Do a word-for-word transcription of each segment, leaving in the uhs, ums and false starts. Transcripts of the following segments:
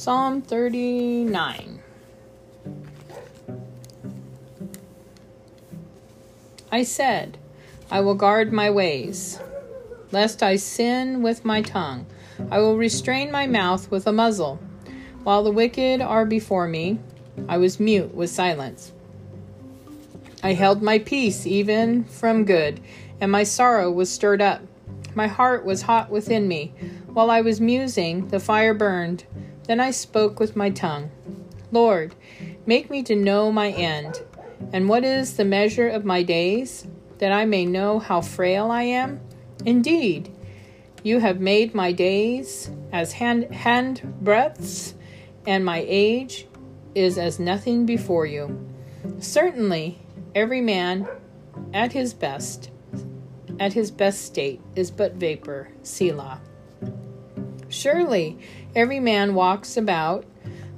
Psalm thirty-nine. I said, I will guard my ways, lest I sin with my tongue. I will restrain my mouth with a muzzle. While the wicked are before me, I was mute with silence. I held my peace even from good, and my sorrow was stirred up. My heart was hot within me. While I was musing, the fire burned. Then I spoke with my tongue. Lord, make me to know my end, and what is the measure of my days, that I may know how frail I am. Indeed, you have made my days as hand, hand breadths, and my age is as nothing before you. Certainly, every man at his best, at his best state, is but vapor, Selah. Surely, every man walks about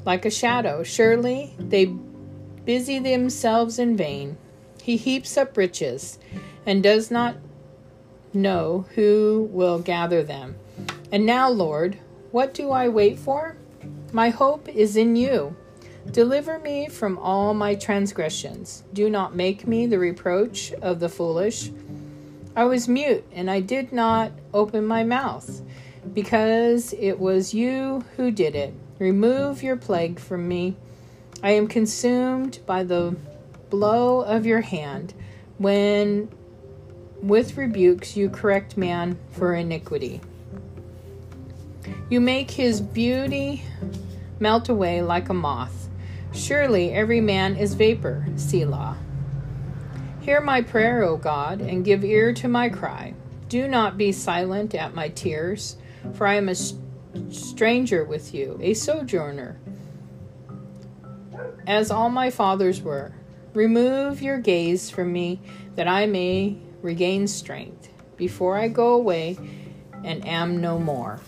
like a shadow. Surely, they busy themselves in vain. He heaps up riches and does not know who will gather them. And now, Lord, what do I wait for? My hope is in you. Deliver me from all my transgressions. Do not make me the reproach of the foolish. I was mute, and I did not open my mouth, because it was you who did it. Remove your plague from me. I am consumed by the blow of your hand, when with rebukes you correct man for iniquity. You make his beauty melt away like a moth. Surely every man is vapor, Selah. Hear my prayer, O God, and give ear to my cry. Do not be silent at my tears, for I am a stranger with you, a sojourner, as all my fathers were. Remove your gaze from me, that I may regain strength, before I go away and am no more.